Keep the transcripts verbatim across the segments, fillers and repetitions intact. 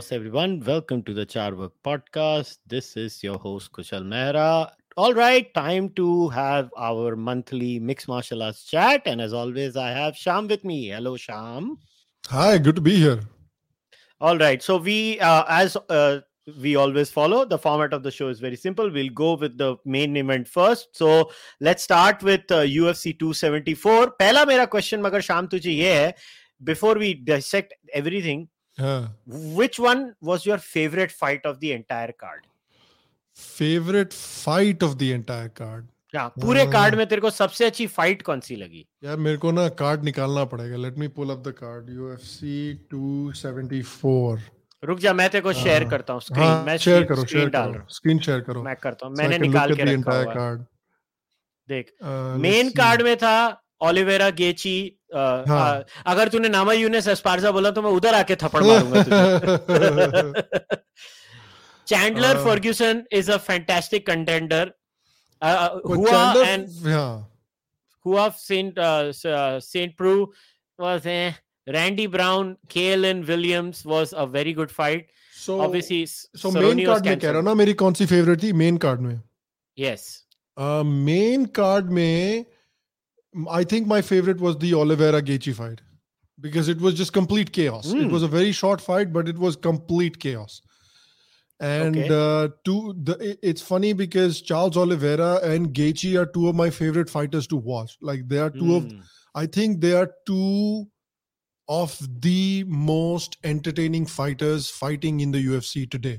Namaste everyone. Welcome to the Char Work Podcast. This is your host Kushal Mehra. All right, time to have our monthly mixed martial arts chat. And as always, I have Sham with me. Hello, Sham. Hi, good to be here. All right. So we, uh, as uh, we always follow, the format of the show is very simple. We'll go with the main event first. So let's start with uh, U F C two seventy-four. Pehla mera question, magar Sham tujhe ye hai. Before we dissect everything, uh, which one was your favorite fight of the entire card? Favorite fight of the entire card? Yeah, पूरे uh, card में तेरे को सबसे अच्छी fight कौन सी लगी? यार मेरे को ना card निकालना पड़ेगा. Let me pull up the card. U F C two seventy-four. रुक जा, मैं तेरे को share uh, करता हूँ screen. Uh, मैं share करो, share करो. Screen share करो. मैं करता हूँ. मैंने निकाल के रखा हुआ. देख. Main card में था Oliveira Gaethje. Uh, हाँ. uh, अगर तूने नामायूनस एस्पार्जा बोला तो मैं उधर आके थप्पड़ मारूंगा तुझे. Chandler uh, Ferguson is a fantastic contender. Uh, Hua Chandler, and yeah. Hua Saint uh, Saint Prue was eh. Randy Brown, Katlyn Williams was a very good fight. So obviously, so Cerrone main card में कह रहा ना मेरी कौन सी favorite थी main card में. Yes. Uh, main card में. I think my favorite was the Oliveira Gaethje fight because it was just complete chaos. Mm. It was a very short fight, but it was complete chaos. And okay. uh, two, the, it's funny because Charles Oliveira and Gaethje are two of my favorite fighters to watch. Like they are two mm. of, I think they are two of the most entertaining fighters fighting in the U F C today.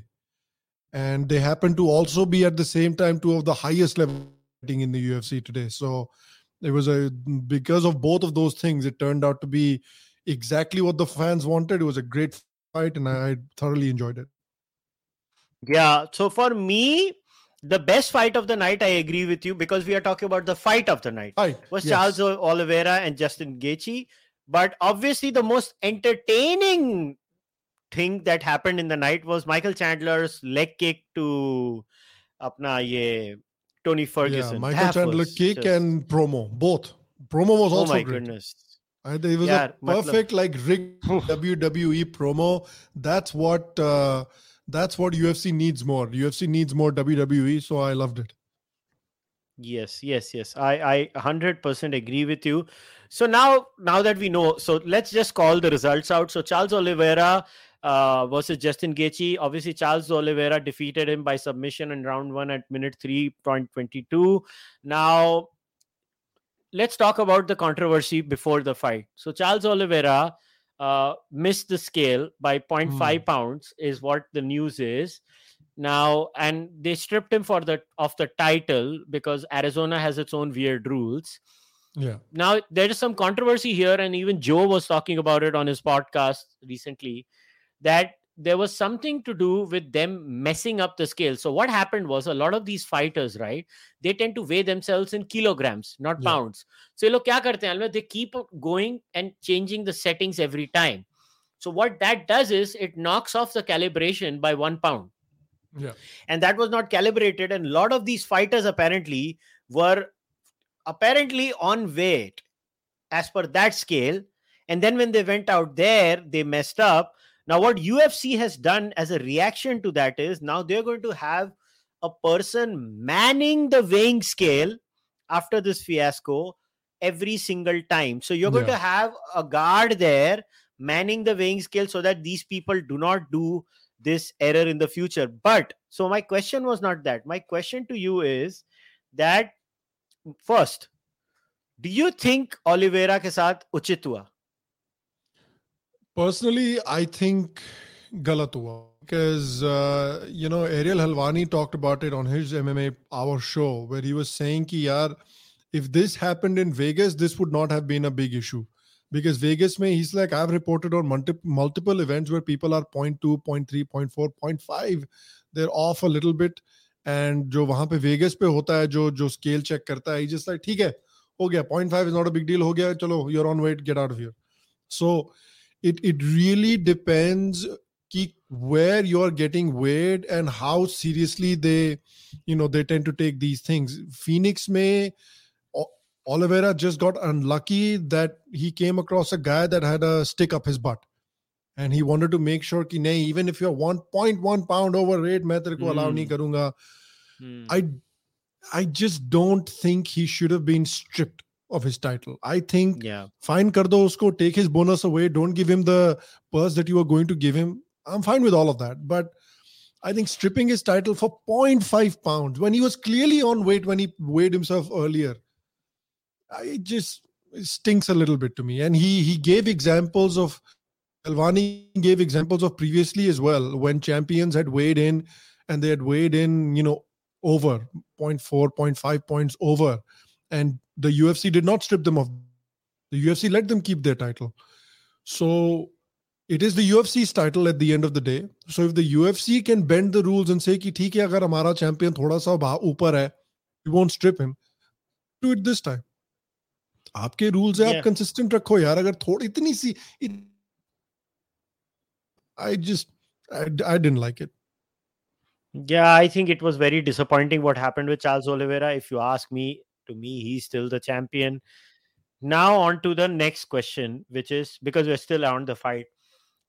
And they happen to also be at the same time two of the highest level fighting in the U F C today. So it was a, because of both of those things, it turned out to be exactly what the fans wanted. It was a great fight and I thoroughly enjoyed it. Yeah. So for me, the best fight of the night, I agree with you because we are talking about the fight of the night fight, was yes. Charles Oliveira and Justin Gaethje. But obviously the most entertaining thing that happened in the night was Michael Chandler's leg kick to apna ye... Tony Ferguson. Yeah, Michael that Chandler kick just... and promo. Both. Promo was also great. Oh my great. goodness. And it was yeah, a perfect matlab... like rigged W W E promo. That's what uh, that's what U F C needs more. U F C needs more W W E, so I loved it. Yes, yes, yes. I, I one hundred percent agree with you. So now, now that we know, so let's just call the results out. So Charles Oliveira Uh, versus Justin Gaethje. Obviously, Charles Oliveira defeated him by submission in round one at minute three point two two. Now, let's talk about the controversy before the fight. So, Charles Oliveira uh, missed the scale by zero point five mm. pounds is what the news is. Now, and they stripped him for the of the title because Arizona has its own weird rules. Yeah. Now, there is some controversy here, and even Joe was talking about it on his podcast recently, that there was something to do with them messing up the scale. So what happened was a lot of these fighters, right? They tend to weigh themselves in kilograms, not yeah. pounds. So what do they keep going and changing the settings every time. So what that does is it knocks off the calibration by one pound. Yeah. And that was not calibrated. And a lot of these fighters apparently were apparently on weight as per that scale. And then when they went out there, they messed up. Now, what U F C has done as a reaction to that is now they're going to have a person manning the weighing scale after this fiasco every single time. So you're going yeah. to have a guard there manning the weighing scale so that these people do not do this error in the future. But so my question was not that. My question to you is that first, do you think Oliveira ke saath uchit hua? Personally, I think galat hua because, uh, you know, Ariel Helwani talked about it on his M M A Hour show where he was saying ki yaar, if this happened in Vegas, this would not have been a big issue because Vegas mein, he's like, I've reported on multi- multiple events where people are zero point two, zero point three, zero point four, zero point five. They're off a little bit. And jo wahan pe Vegas pe hota hai, jo, jo scale check karta hai, he's just like, theek hai, ho gaya, zero point five is not a big deal, ho gaya, chalo, you're on weight, get out of here. So... It it really depends ki where you're getting weighed and how seriously they, you know, they tend to take these things. Phoenix mein, Oliveira just got unlucky that he came across a guy that had a stick up his butt. And he wanted to make sure that even if you're one point one pound overweight, I will not allow you. I, I just don't think he should have been stripped of his title. I think yeah. fine kar do usko, take his bonus away. Don't give him the purse that you were going to give him. I'm fine with all of that. But I think stripping his title for zero point five pounds when he was clearly on weight, when he weighed himself earlier, it just stinks a little bit to me. And he he gave examples of, Helwani gave examples of previously as well, when champions had weighed in and they had weighed in, you know, over zero point four, zero point five points over. And the U F C did not strip them of. The U F C let them keep their title. So it is the U F C's title at the end of the day. So if the U F C can bend the rules and say ki theek hai, agar hamara champion thoda sa upar hai, we won't strip him. Do it this time. Aapke rules hai, yeah. aap consistent rakho yaar. Agar thodi itni si, it, I just, I, I didn't like it. Yeah, I think it was very disappointing what happened with Charles Oliveira. If you ask me, to me, he's still the champion. Now on to the next question, which is, because we're still on the fight.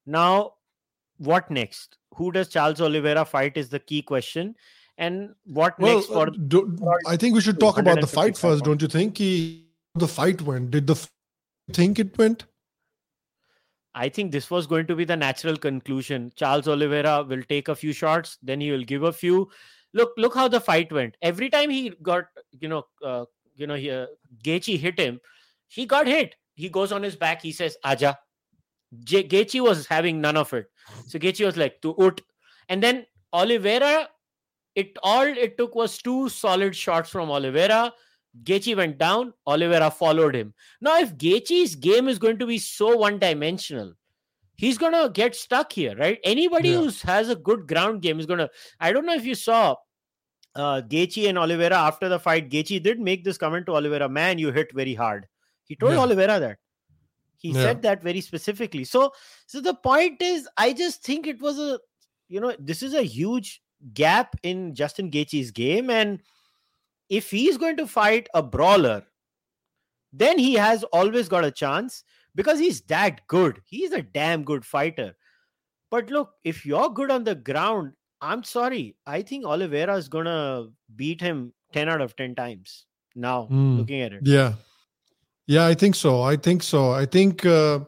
Now, what next? Who does Charles Oliveira fight is the key question. And what well, next? For, do, for I think we should talk about the fight first, don't you think? He, the fight went. Did the think it went? I think this was going to be the natural conclusion. Charles Oliveira will take a few shots, then he will give a few. Look, look how the fight went. Every time he got, you know, uh, you know, he, uh, Gaethje hit him. He got hit. He goes on his back. He says, "Aja." J- Gaethje was having none of it. So Gaethje was like, "Tu ut," and then Oliveira. It all it took was two solid shots from Oliveira. Gaethje went down, Oliveira followed him. Now, if Gaethje's game is going to be so one-dimensional, he's going to get stuck here, right? Anybody yeah. who has a good ground game is going to... I don't know if you saw uh, Gaethje and Oliveira after the fight. Gaethje did make this comment to Oliveira, "Man, you hit very hard." He told yeah. Oliveira that. He yeah. said that very specifically. So, so the point is, I just think it was a... You know, this is a huge gap in Justin Gaethje's game, and if he's going to fight a brawler, then he has always got a chance because he's that good. He's a damn good fighter. But look, if you're good on the ground, I'm sorry. I think Oliveira is going to beat him ten out of ten times now, mm. looking at it. Yeah. Yeah, I think so. I think so. I think uh,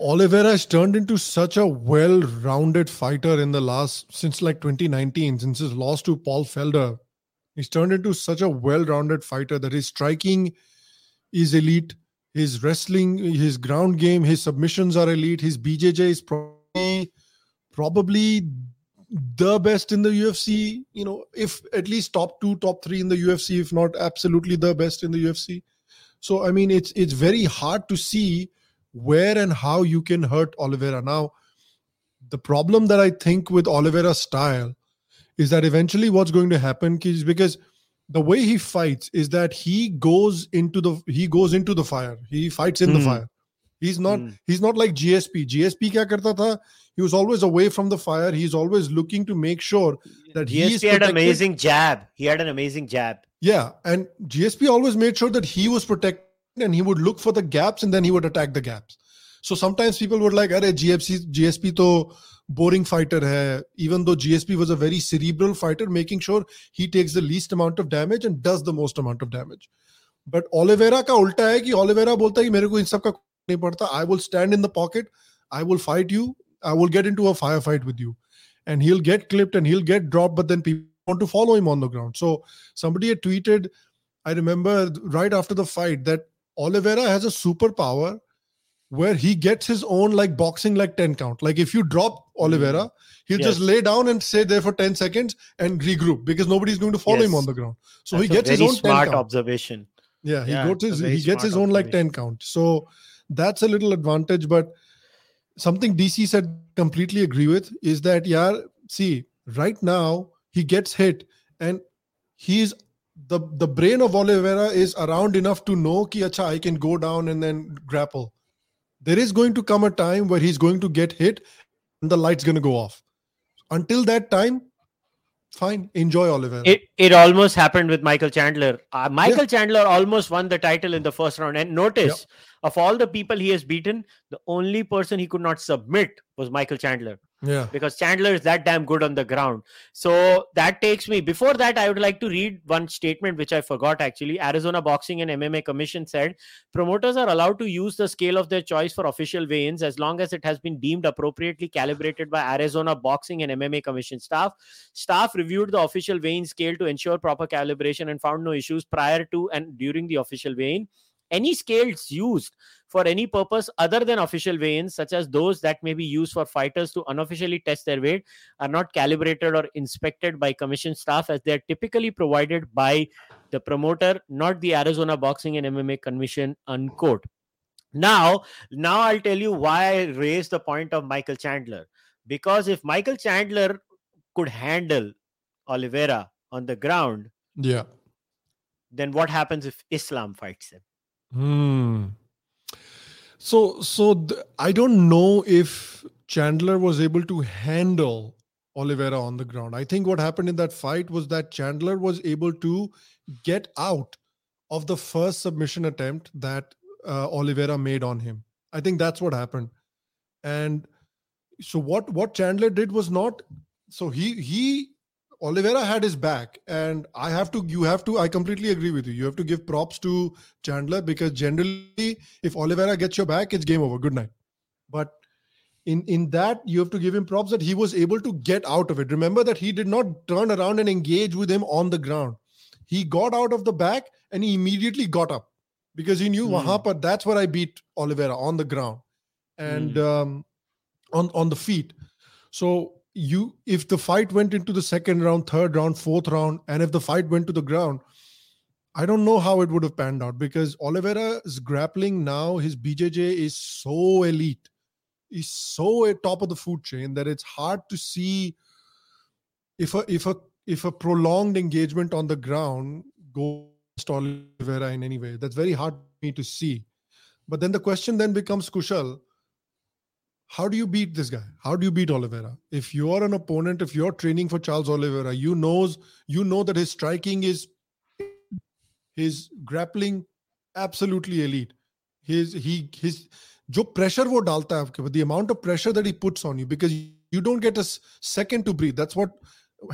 Oliveira has turned into such a well-rounded fighter in the last, since like twenty nineteen, since his loss to Paul Felder. He's turned into such a well-rounded fighter that his striking is elite, his wrestling, his ground game, his submissions are elite, his B J J is probably, probably the best in the U F C, you know, if at least top two, top three in the U F C, if not absolutely the best in the U F C. So, I mean, it's it's very hard to see where and how you can hurt Oliveira. Now, the problem that I think with Oliveira's style is that eventually what's going to happen is, because the way he fights is that he goes into the he goes into the fire. He fights in mm. the fire. He's not mm. he's not like G S P. G S P kya karta tha? He was always away from the fire. He's always looking to make sure that he G S P is had an amazing jab. He had an amazing jab. Yeah, and G S P always made sure that he was protected, and he would look for the gaps and then he would attack the gaps. So sometimes people would like, "Arey, G S P G S P to boring fighter hai," even though G S P was a very cerebral fighter, making sure he takes the least amount of damage and does the most amount of damage. But Oliveira ka ulta hai ki Oliveira bolta hai ki mere ko in sab ka nahi padta. I will stand in the pocket. I will fight you. I will get into a firefight with you. And he'll get clipped and he'll get dropped, but then people want to follow him on the ground. So somebody had tweeted, I remember right after the fight, that Oliveira has a superpower where he gets his own, like boxing, like ten count. Like if you drop Oliveira, he'll yes. just lay down and stay there for ten seconds and regroup, because nobody's going to follow yes. him on the ground. So That's he gets his own smart ten observation. Yeah, he, yeah, goes his, he gets his own like ten count. So that's a little advantage. But something D C said, completely agree with, is that, yeah, see, right now he gets hit and he's the, the brain of Oliveira is around enough to know ki acha, I can go down and then grapple. There is going to come a time where he's going to get hit and the light's going to go off. Until that time, fine, enjoy Oliveira. It, it almost happened with Michael Chandler. Uh, Michael yeah. Chandler almost won the title in the first round. And notice, yeah. of all the people he has beaten, the only person he could not submit was Michael Chandler. Yeah. Because Chandler is that damn good on the ground. So that takes me. Before that, I would like to read one statement which I forgot actually. Arizona Boxing and M M A Commission said, promoters are allowed to use the scale of their choice for official weigh-ins as long as it has been deemed appropriately calibrated by Arizona Boxing and M M A Commission staff. Staff reviewed the official weigh-in scale to ensure proper calibration and found no issues prior to and during the official weigh-in. Any scales used for any purpose other than official weigh-ins, such as those that may be used for fighters to unofficially test their weight, are not calibrated or inspected by commission staff, as they are typically provided by the promoter, not the Arizona Boxing and M M A Commission, unquote. Now, now I'll tell you why I raised the point of Michael Chandler. Because if Michael Chandler could handle Oliveira on the ground, yeah, then what happens if Islam fights him? Hmm. So, so th- I don't know if Chandler was able to handle Oliveira on the ground. I think what happened in that fight was that Chandler was able to get out of the first submission attempt that uh, Oliveira made on him. I think that's what happened. And so what, what Chandler did was not, so he, he, Oliveira had his back, and I have to, you have to, I completely agree with you. You have to give props to Chandler, because generally if Oliveira gets your back, it's game over. Good night. But in, in that, you have to give him props that he was able to get out of it. Remember that he did not turn around and engage with him on the ground. He got out of the back and he immediately got up, because he knew, mm. Wahapa, that's where I beat Oliveira on the ground and mm. um, on, on the feet. So, You, if the fight went into the second round, third round, fourth round, and if the fight went to the ground, I don't know how it would have panned out, because Oliveira's grappling now, his B J J is so elite, is so at top of the food chain, that it's hard to see if a if a if a prolonged engagement on the ground goes to Oliveira in any way. That's very hard for me to see. But then the question then becomes, Kushal, how do you beat this guy? How do you beat Oliveira? If you're an opponent, if you're training for Charles Oliveira, you knows, you know that his striking is, his grappling, absolutely elite. His, he, his, jo pressure wo dalta hai aapke, but the amount of pressure that he puts on you, because you don't get a second to breathe. That's what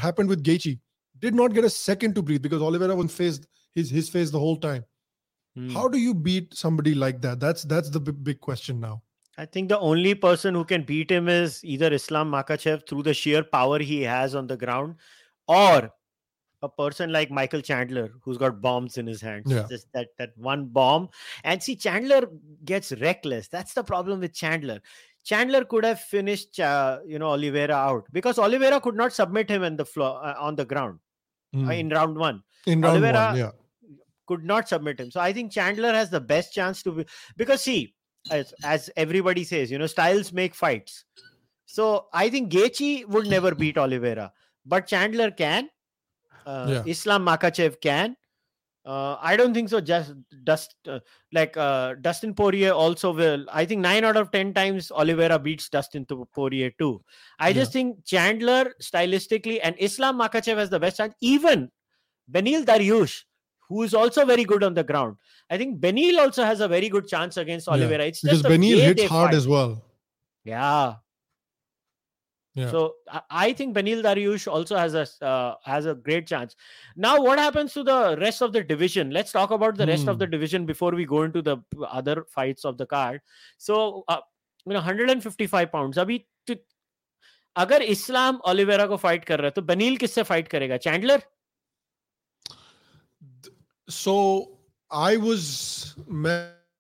happened with Gaethje. Did not get a second to breathe because Oliveira was faced his, his face the whole time. Hmm. How do you beat somebody like that? That's, that's the big, big question now. I think the only person who can beat him is either Islam Makachev through the sheer power he has on the ground, or a person like Michael Chandler, who's got bombs in his hands. Yeah. Just that, that one bomb. And see, Chandler gets reckless. That's the problem with Chandler. Chandler could have finished, uh, you know, Oliveira out, because Oliveira could not submit him in the floor, uh, on the ground mm. uh, in round one. In round Oliveira one, yeah. could not submit him. So I think Chandler has the best chance to be, because see, As, as everybody says, you know, styles make fights. So I think Gaethje would never beat Oliveira, but Chandler can. Uh, yeah. Islam Makachev can. Uh, I don't think so. Just Dust uh, like uh, Dustin Poirier also will. I think nine out of ten times Oliveira beats Dustin Poirier too. I yeah. just think Chandler stylistically, and Islam Makachev has the best chance. Even Beneil Dariush, who is also very good on the ground. I think Beneil also has a very good chance against Oliveira. Yeah, it's just because Beneil hits hard fight. as well. Yeah. yeah. So I think Beneil Dariush also has a uh, has a great chance. Now, what happens to the rest of the division? Let's talk about the rest mm. of the division before we go into the other fights of the card. So, uh, you know, one fifty-five pounds. Abhi, to, agar Islam Oliveira ko fight kar raha hai, to Beneil kisse fight karega? Chandler? So I was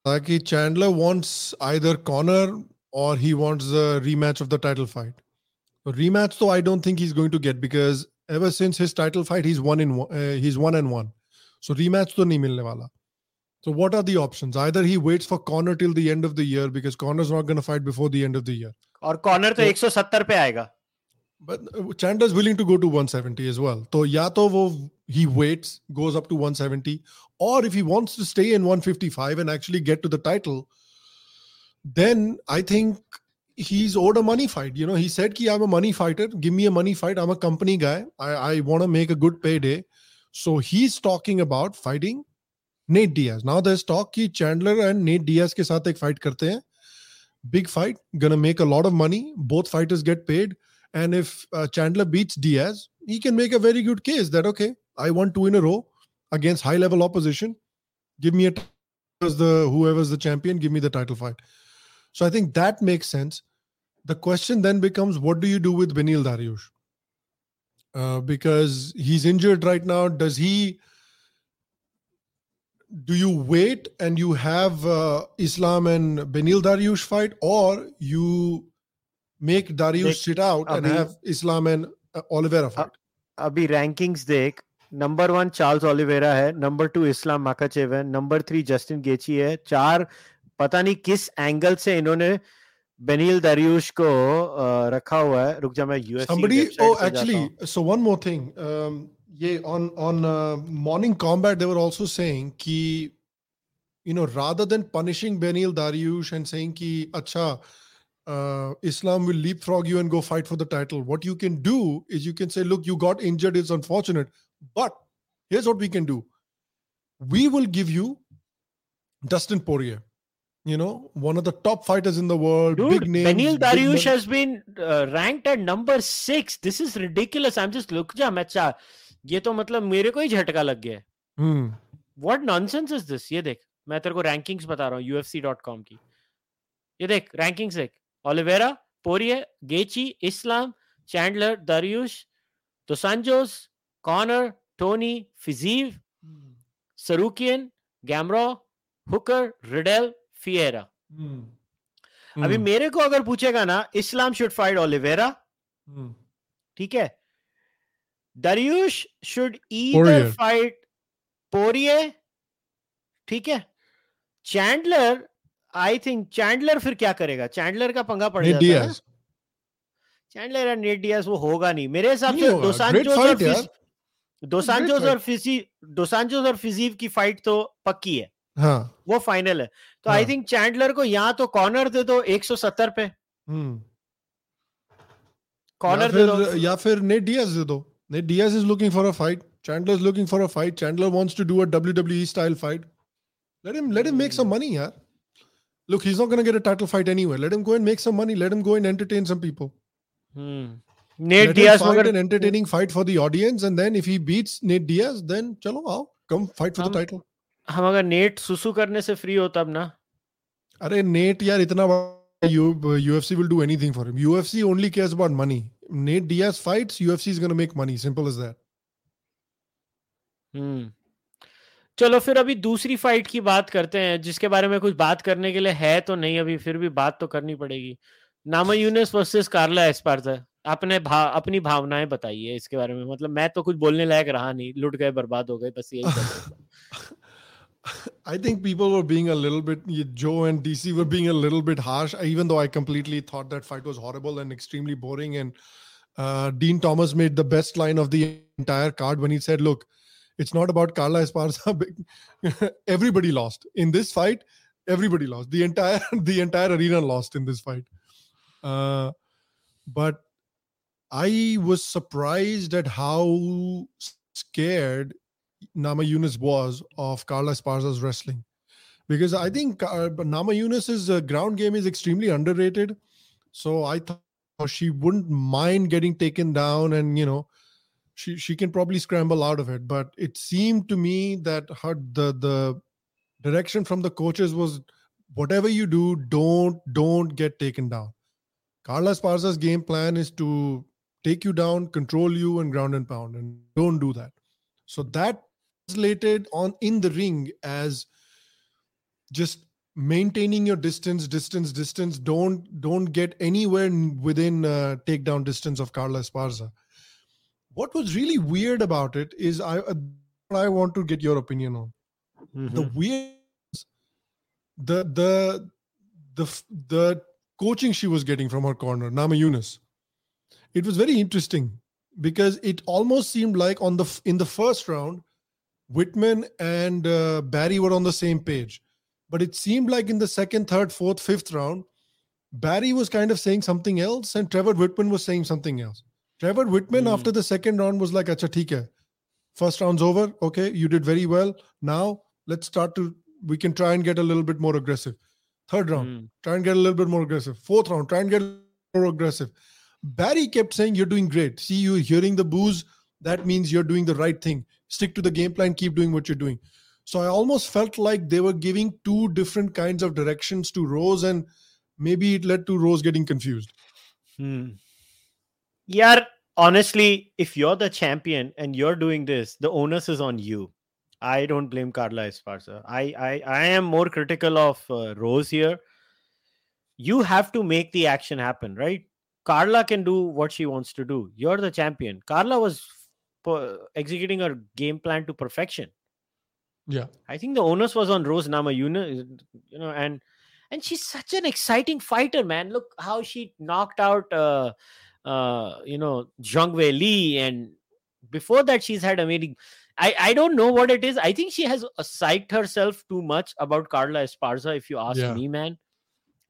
like, Chandler wants either Conor or he wants the rematch of the title fight. But rematch, though, I don't think he's going to get, because ever since his title fight, he's one in one, uh, he's one and one. So rematch to nahi milne wala. So what are the options? Either he waits for Conor till the end of the year, because Conor's not going to fight before the end of the year. Or Conor to one seventy pe aayega. But Chandler's willing to go to one seventy as well. So ya to wo he waits, goes up to one seventy, or if he wants to stay in one fifty-five and actually get to the title, then I think he's owed a money fight. You know, he said, ki, I'm a money fighter. Give me a money fight. I'm a company guy. I, I want to make a good payday. So he's talking about fighting Nate Diaz. Now there's talk ki Chandler and Nate Diaz ke saath ek fight karte hain. Big fight, gonna make a lot of money. Both fighters get paid. And if uh, Chandler beats Diaz, he can make a very good case that, okay, I won two in a row against high-level opposition. Give me a t- as the whoever's the champion, give me the title fight. So I think that makes sense. The question then becomes, what do you do with Beneil Dariush? Uh, because he's injured right now. Does he... Do you wait and you have uh, Islam and Beneil Dariush fight, or you make Dariush Dek, sit out abhi, and have Islam and uh, Oliveira fight? Abhi rankings dekh. Number one Charles Oliveira hai. Number two Islam Makachev hai. Number three Justin Gaethje hai. Char pata nahi kis angle se inhone Beneil Dariush ko uh, rakha hua hai. Ruk ja main U F C Somebody, oh actually, so one more thing. Um, Yeah, on, on uh, Morning Combat, they were also saying ki, you know, rather than punishing Beneil Dariush and saying ki, acha, uh, Islam will leapfrog you and go fight for the title. What you can do is you can say, look, you got injured. It's unfortunate. But here's what we can do. We will give you Dustin Poirier. You know, one of the top fighters in the world. Dude, big names, Beneil Dariush big has been uh, ranked at number six. This is ridiculous. I'm just look ja, macha. ये तो मतलब मेरे को ही झटका लग गया है. हम्म. What nonsense is this? ये देख, मैं तेरे को rankings बता रहा हूँ U F C dot com की. ये देख rankings देख. Oliveira, Poirier, Gaethje, Islam, Chandler, Dariush, Dos Anjos, Connor, Tony, Fiziev, Sarukian, Gamrot, Hooker, Riddell, Fiera. Hmm. अभी hmm. मेरे को अगर पूछेगा ना, Islam should fight Oliveira. Hmm. ठीक है. Dariush should either Poirier. fight Poirier, ठीक है? Chandler, I think Chandler फिर क्या करेगा? Chandler का पंगा पड़ Nate जाता है. Chandler and Nate Diaz वो होगा नहीं. मेरे हिसाब से Dos Anjos और Fiziev, Dos Anjos और Fiziev, Dos Anjos और Fiziev की फाइट तो पक्की है. हाँ. वो फाइनल है. तो I think Chandler को यहाँ तो कॉर्नर दे दो one seventy पे. हम्म. कॉर्नर दे दो. या फिर Nate Diaz दे दो. Nate Diaz is looking for a fight. Chandler is looking for a fight. Chandler wants to do a W W E style fight. Let him let him make some money, yaar. Look, he's not going to get a title fight anyway. Let him go and make some money. Let him go and entertain some people. Hmm. Nate let Diaz fight an entertaining fight for the audience, and then if he beats Nate Diaz, then chalo aao, come fight for hum, the title. हम अगर net सुसु करने से free हो तब ना. अरे net यार इतना U F C will do anything for him. U F C only cares about money. Nate Diaz fights, U F C is going to make money. Simple as that. Hmm. चलो फिर अभी दूसरी fight की बात करते हैं जिसके बारे में कुछ बात करने के लिए है तो नहीं अभी फिर भी बात तो करनी पड़ेगी. Namajunas versus Carla Esparza. आपने भा, अपनी भावनाएं बताई है इसके बारे में. मतलब मैं तो कुछ बोलने लायक रहा नहीं. लुट गए, बर्बाद हो गए, बस यही. I think people were being a little bit, Joe and D C were being a little bit harsh, even though I completely thought that fight was horrible and extremely boring. And uh, Dean Thomas made the best line of the entire card when he said, look, it's not about Carla Esparza. Everybody lost in this fight. Everybody lost. The entire, the entire arena lost in this fight. Uh, but I was surprised at how scared Namajunas was of Carla Esparza's wrestling, because I think uh, Namajunas' uh, ground game is extremely underrated. So I thought she wouldn't mind getting taken down, and you know, she she can probably scramble out of it. But it seemed to me that her the the direction from the coaches was, whatever you do, don't don't get taken down. Carla Esparza's game plan is to take you down, control you, and ground and pound, and don't do that. So that translated on in the ring as just maintaining your distance, distance, distance. Don't don't get anywhere within uh, takedown distance of Carla Esparza. What was really weird about it is I uh, I want to get your opinion on mm-hmm. the weird the the the the coaching she was getting from her corner, Namajunas. It was very interesting. Because it almost seemed like on the in the first round, Whitman and uh, Barry were on the same page. But it seemed like in the second, third, fourth, fifth round, Barry was kind of saying something else and Trevor Whitman was saying something else. Trevor Whitman mm. after the second round was like, acha, theek hai. First round's over. Okay, you did very well. Now let's start to, we can try and get a little bit more aggressive. Third round, mm. try and get a little bit more aggressive. Fourth round, try and get more aggressive. Barry kept saying, you're doing great. See, you're hearing the boos. That means you're doing the right thing. Stick to the game plan. Keep doing what you're doing. So I almost felt like they were giving two different kinds of directions to Rose, and maybe it led to Rose getting confused. Hmm. Yeah, honestly, if you're the champion and you're doing this, the onus is on you. I don't blame Carla Esparza. I, I, I am more critical of uh, Rose here. You have to make the action happen, right? Carla can do what she wants to do. You're the champion. Carla was per- executing her game plan to perfection. Yeah. I think the onus was on Rose Namajunas, you know, and and she's such an exciting fighter, man. Look how she knocked out, uh, uh, you know, Zhang Weili. And before that, she's had amazing... I, I don't know what it is. I think she has psyched herself too much about Carla Esparza, if you ask yeah. me, man.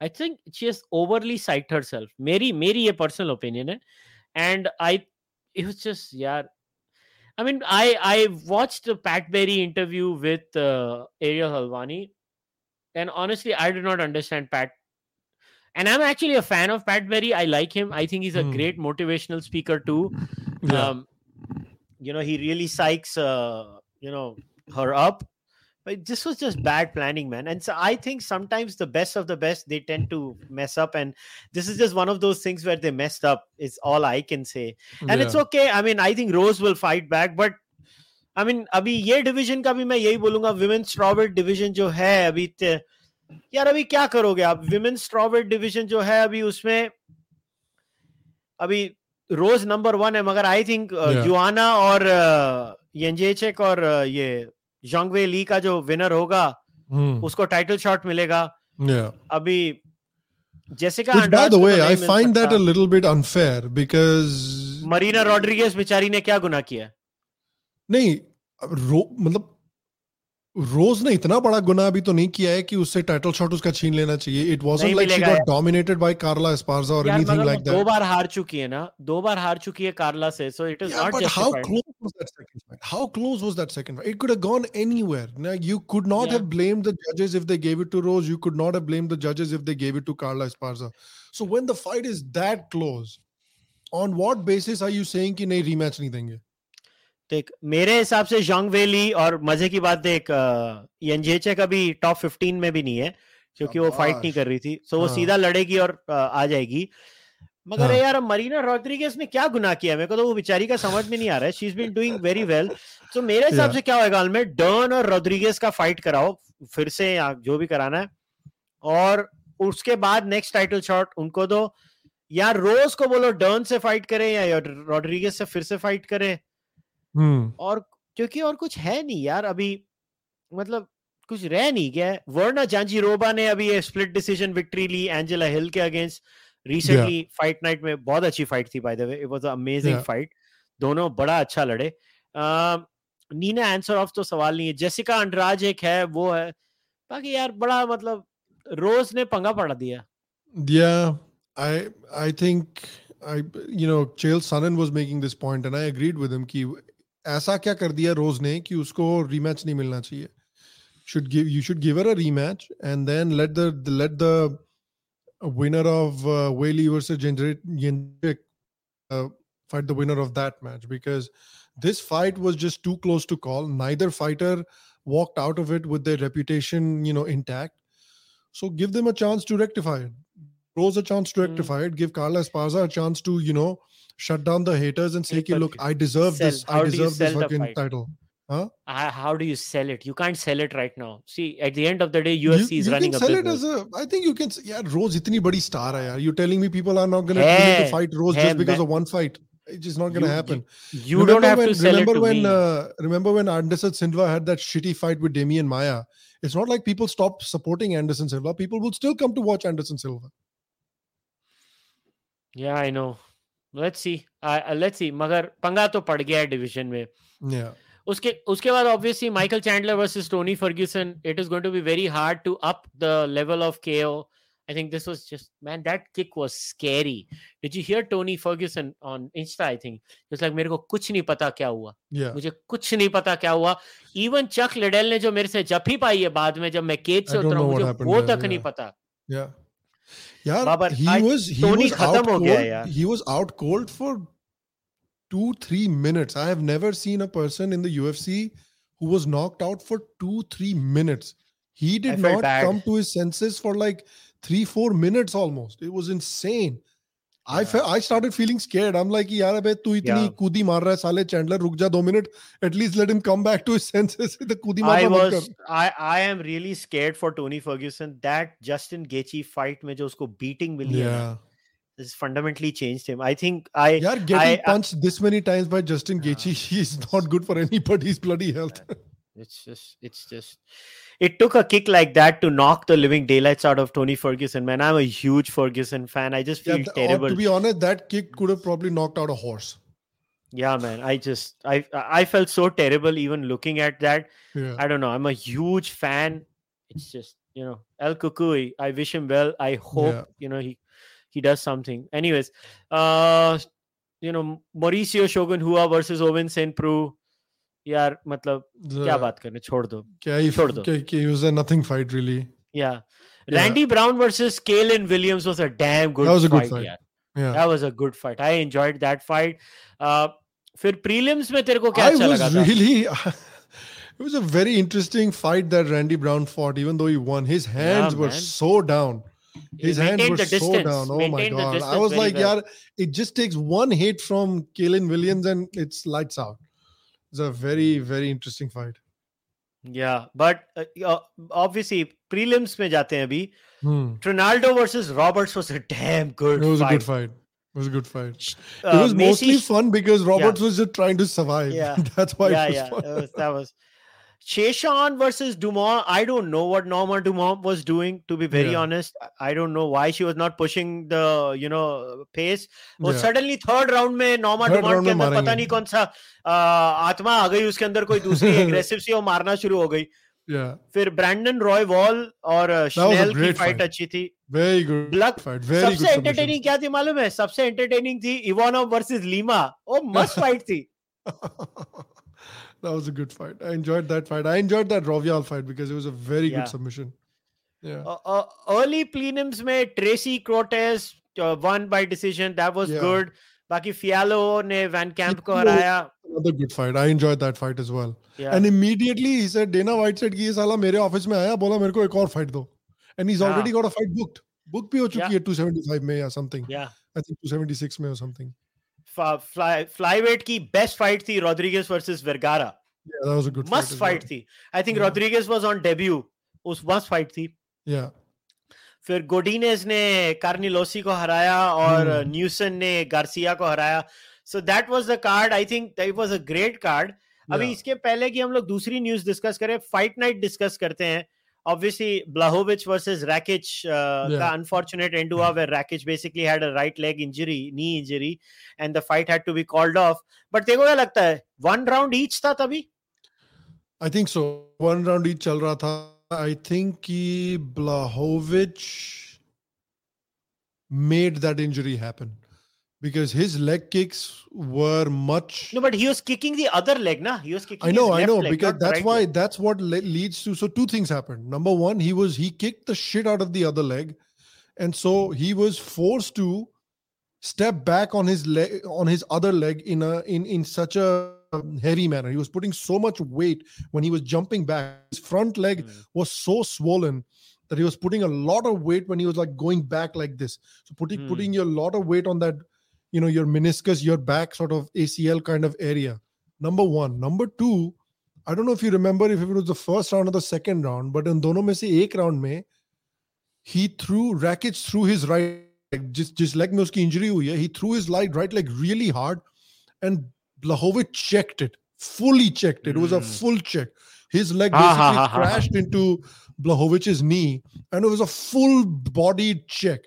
I think she has overly psyched herself. Meri, meri a personal opinion. Eh? And I, it was just, yeah. I mean, I, I watched the Pat Berry interview with uh, Ariel Helwani. And honestly, I do not understand Pat. And I'm actually a fan of Pat Berry. I like him. I think he's a mm. great motivational speaker too. Yeah. Um, you know, he really psychs, uh, you know, her up. But this was just bad planning, man. And so I think sometimes the best of the best, they tend to mess up. And this is just one of those things where they messed up. It's all I can say. And yeah. it's okay. I mean, I think Rose will fight back. But I mean, abhi ye division ka bhi main yahi bolunga. Women's strawweight division jo hai, abhi te, yaar abhi kya karoge? Ab women's strawweight division jo hai, abhi usme, abhi Rose number one hai. Magar I think uh, yeah. Joanna or uh, Janjacek or uh, ye Zhang Wei Li ka jo winner hoga, mm. usko title shot milega. Yeah. Abhi Jessica. Which, by the way, I find that a little bit unfair because Marina Rodriguez bichari ne kya guna kiya? नहीं रो मतलब रोज ने इतना बड़ा गुनाह भी तो नहीं किया है कि उससे टाइटल शॉट उसका छीन लेना चाहिए. It wasn't like she got dominated by Carla Esparza और एनीथिंग लाइक दैट. दो बार हार चुकी है ना, दो बार हार चुकी है कार्ला से. So it is not just how close was that second fight. How close was that second fight. It could have gone anywhere. You could not have blamed the जजेस if they give it two rows. You could not have blamed the जजेस if they give it to Carla Esparza. So when the fight is that close, on what basis are you saying कि नहीं rematch नहीं देंगे? देख मेरे हिसाब से Zhang Weili और मजे की बात देख यंजेचेक अभी टॉप पंद्रह में भी नहीं है क्योंकि वो फाइट नहीं कर रही थी. सो so वो सीधा लड़ेगी और आ जाएगी. मगर यार मरीना रोड्रिगेज ने क्या गुनाह किया? मेरे को तो वो बेचारी का समझ में नहीं आ रहा है. She is been doing very well. So मेरे हिसाब से क्या होगा में डर्न और रोड्रिगेज का फाइट कराओ फिर से जो भी कराना है और उसके बाद नेक्स्ट टाइटल शॉट उनको दो. यार रोज को बोलो डर्न से फाइट करे या रोड्रिगेज से फिर से फाइट करे. Hmm. और क्योंकि और कुछ है नहीं यार अभी, मतलब कुछ रह नहीं गया. वरना जांजीरोबा ने अभी ये स्प्लिट डिसीजन विक्ट्री ली एंजेला हिल के अगेंस्ट रिसेंटली फाइट नाइट में. बहुत अच्छी फाइट थी by the way. It was a amazing fight. दोनों बड़ा अच्छा लड़े. uh, नीना आंसर ऑफ तो सवाल नहीं है. जेसिका अंडराज एक है वो है. बाकी यार बड़ा मतलब रोज ने पंगा पड़ा दिया. yeah, I, I think I, you know, Chael Sonnen was making this point and I agreed with him कि ऐसा क्या कर दिया रोज ने कि उसको rematch नहीं मिलना चाहिए. Should give you should give her a rematch and then let the, the let the winner of uh, Weili versus Jędrzejczyk uh, fight the winner of that match, because this fight was just too close to call. Neither fighter walked out of it with their reputation, you know, intact. So give them a chance to rectify it. Rose a chance to rectify mm. it. Give Carla Esparza a chance to, you know, shut down the haters and say, look, I deserve sell. this. How I deserve this fucking title. Huh? How do you sell it? You can't sell it right now. See, at the end of the day, U F C you, is you running can sell a business. It as a, I think you can say, yeah, Rose itni badi star hai, yaar. You're telling me people are not going hey, to fight Rose hey, just because man. of one fight. It's just not going to happen. You, you don't have when, to sell remember it to when, me. Uh, remember when Anderson Silva had that shitty fight with Demian Maia? It's not like people stopped supporting Anderson Silva. People will still come to watch Anderson Silva. Yeah, I know. Let's see. Uh, let's see. मगर पंगा तो पड़ गया है division में. Yeah. उसके उसके बाद obviously Michael Chandler versus Tony Ferguson. It is going to be very hard to up the level of K O. I think this was just, man, that kick was scary. Did you hear Tony Ferguson on Insta, I think? It was like, mere ko kuch nahi pata kya hua. Yeah. Mujhe kuch nahi pata kya hua. Even Chuck Liddell ne jo mere se japhi paai hai baad mein, jab main cage se utara, mujhe wo tak nahi pata. Yeah. Yeah, Babar, he I, was, he Tony was out cold. Gaya, he was out cold for two, three minutes. I have never seen a person in the U F C who was knocked out for two, three minutes. He did not bad. come to his senses for like three, four minutes almost. It was insane. Yeah. I fe- I started feeling scared. I'm like, yaar abey tu itni yeah. kudi maar raha hai saale Chandler, ruk ja do minute. At least let him come back to his senses. The kudi maar I was, I, I am really scared for Tony Ferguson. That Justin Gaethje fight mein jo usko beating milia. Yeah. This fundamentally changed him. I think I... Yaar, getting I, punched I, this many times by Justin yeah. Gaethje, he's not good for anybody's bloody health. Yeah. It's just, it's just... It took a kick like that to knock the living daylights out of Tony Ferguson. Man, I'm a huge Ferguson fan. I just feel yeah, terrible. To be honest, that kick could have probably knocked out a horse. Yeah, man. I just, I I felt so terrible even looking at that. Yeah. I don't know. I'm a huge fan. It's just, you know, El Kukui. I wish him well. I hope, yeah. you know, he he does something. Anyways, uh, you know, Mauricio Shogunhua versus Owen Saint Preux. Yaar, matlab, kya baat karne? Chhod do. Chhod do. It was a nothing fight, really. Yeah. Randy yeah. Brown versus Kalen Williams was a damn good fight. That was a fight, good fight. Yeah. That was a good fight. I enjoyed that fight. Uh, fir prelims mein tere ko kya acha laga tha? I was really... It was a very interesting fight that Randy Brown fought, even though he won. His hands yeah, were so down. His he hands were so down. Oh my God. I was like, well. yaar, it just takes one hit from Kalen Williams and it's lights out. It's a very, very interesting fight. Yeah, but uh, obviously, prelims mein jaate hain abhi. Hmm. Trinaldo versus Roberts was a damn good fight. It was fight. a good fight. It was a good fight. Uh, it was Macy... mostly fun because Roberts yeah. was just trying to survive. Yeah. That's why yeah, it was yeah. fun. It was, that was... Cheshan versus Dumont. I don't know what Norma Dumont was doing, to be very yeah. honest. I don't know why she was not pushing the, you know, pace. Yeah. Suddenly, third round mein Norma third Dumont ke andar pata nahi kaun sa uh, atma aa gayi uske andar, koi dusri aggressive se aur marna shuru ho gayi. Yeah. Fir Brandon Roy Wall aur uh, Schnell ki fight, fight achhi thi. Very good Luck. fight. Very Sabse good. Sabse entertaining kya thi malum hai? Sabse entertaining thi Ivanov versus Lima. Oh, must fight thi. That was a good fight. I enjoyed that fight. I enjoyed that Rovial fight because it was a very yeah. good submission. Yeah. Uh, uh, early prelims mein Tracy Cortez uh, won by decision. That was yeah. good. Baki Fialo ne Van Camp ko haraya. Another good fight. I enjoyed that fight as well. Yeah. And immediately he said, Dana White said, ki ye sala mere office mein aaya, bola mere ko ek aur fight do. And he's yeah. already got a fight booked. Booked bhi ho chuki hai yeah. two seventy-five mein or something. Yeah. I think two seventy-six mein or something. Fly, flyweight ki best fight thi Rodriguez versus Vergara. Yeah, that was a good must fight. Must fight well. thi. I think yeah. Rodriguez was on debut. Us must fight thi. Yeah. Fir Godinez ne Carnilosi ko haraya aur mm. Newson ne Garcia ko haraya. So that was the card. I think that it was a great card. Yeah. Abhi iske pehle ki hum log dusri news discuss kare, fight night discuss karte hain. Obviously, Blachowicz versus Rakic, uh, yeah. the unfortunate end yeah. where Rakic basically had a right leg injury, knee injury, and the fight had to be called off. But teko kya lagta hai? One round each tha tabhi? I think so. One round each chal raha tha. I think ki Blachowicz made that injury happen because his leg kicks were much... No, but he was kicking the other leg, na? He was kicking I know, his left I know, leg, because that's right why, leg. that's what le- leads to... So two things happened. Number one, he was he kicked the shit out of the other leg. And so he was forced to step back on his leg, on his other leg in a in, in such a heavy manner. He was putting so much weight when he was jumping back. His front leg mm. was so swollen that he was putting a lot of weight when he was like going back like this. So putting, mm. putting a lot of weight on that... you know, your meniscus, your back sort of A C L kind of area. Number one. Number two, I don't know if you remember if it was the first round or the second round, but in dono mein se ek round mein, he threw, Rakic threw his right leg, just, just leg mein uski injury hui hai, he threw his right, right leg really hard and Blachowicz checked it, fully checked it. It was a full check. His leg basically crashed into Blachowicz's knee and it was a full body check.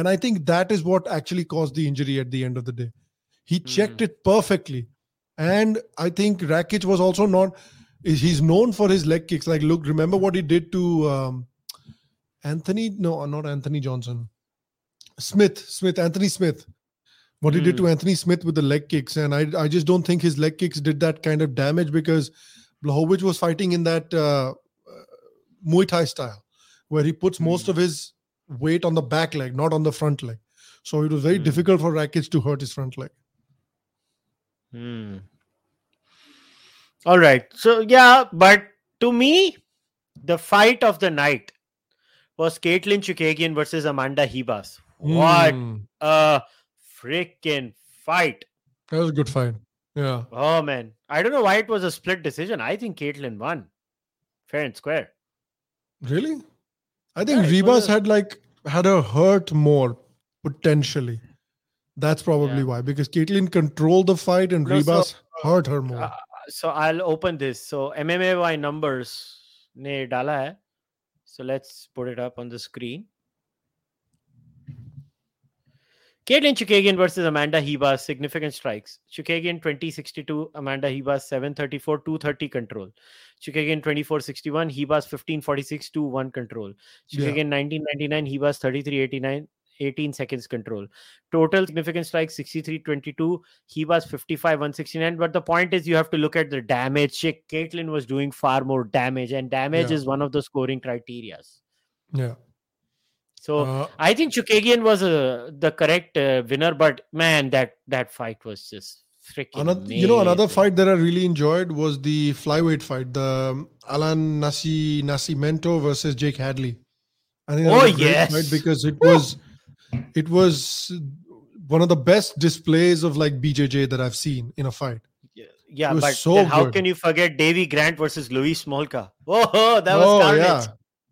And I think that is what actually caused the injury at the end of the day. He checked mm. it perfectly. And I think Rakic was also not... He's known for his leg kicks. Like, look, remember what he did to um, Anthony, no, not Anthony Johnson. Smith, Smith, Anthony Smith. What he mm. did to Anthony Smith with the leg kicks. And I I just don't think his leg kicks did that kind of damage because Blachowicz was fighting in that uh, Muay Thai style where he puts mm. most of his weight on the back leg, not on the front leg. So it was very mm. difficult for Rakic to hurt his front leg. Hmm. All right. So, yeah, but to me, the fight of the night was Katlyn Chookagian versus Amanda Ribas. What mm. a freaking fight. That was a good fight. Yeah. Oh, man. I don't know why it was a split decision. I think Katlyn won. Fair and square. Really? I think yeah, Ribas a... had like had her hurt more, potentially. That's probably yeah. why. Because Katlyn controlled the fight and no, Ribas so, hurt her more. Uh, so I'll open this. So M M A by numbers ne dala hai. So let's put it up on the screen. Katlyn Chookagian versus Amanda Ribas. Significant strikes. Chookagian twenty sixty-two. Amanda Ribas seven thirty-four, two thirty control. Chookagian twenty-four sixty-one. Ribas fifteen forty-six, two one control. Chookagian yeah. nineteen ninety-nine. Ribas thirty-three eighty-nine. eighteen seconds control. Total significant strikes sixty-three twenty-two. Ribas fifty-five one sixty-nine. But the point is, you have to look at the damage. Katlyn was doing far more damage, and damage yeah. is one of the scoring criteria. Yeah. So uh, I think Chookagian was uh, the correct uh, winner. But man, that that fight was just freaking another, amazing. You know, another fight that I really enjoyed was the flyweight fight, the Alan Nasi Nascimento versus Jake Hadley. I think oh yes, fight because it was. It was one of the best displays of like B J J that I've seen in a fight. Yeah, yeah but so then how good. Can you forget Davy Grant versus Luis Smolka? Oh, that was oh, carnage.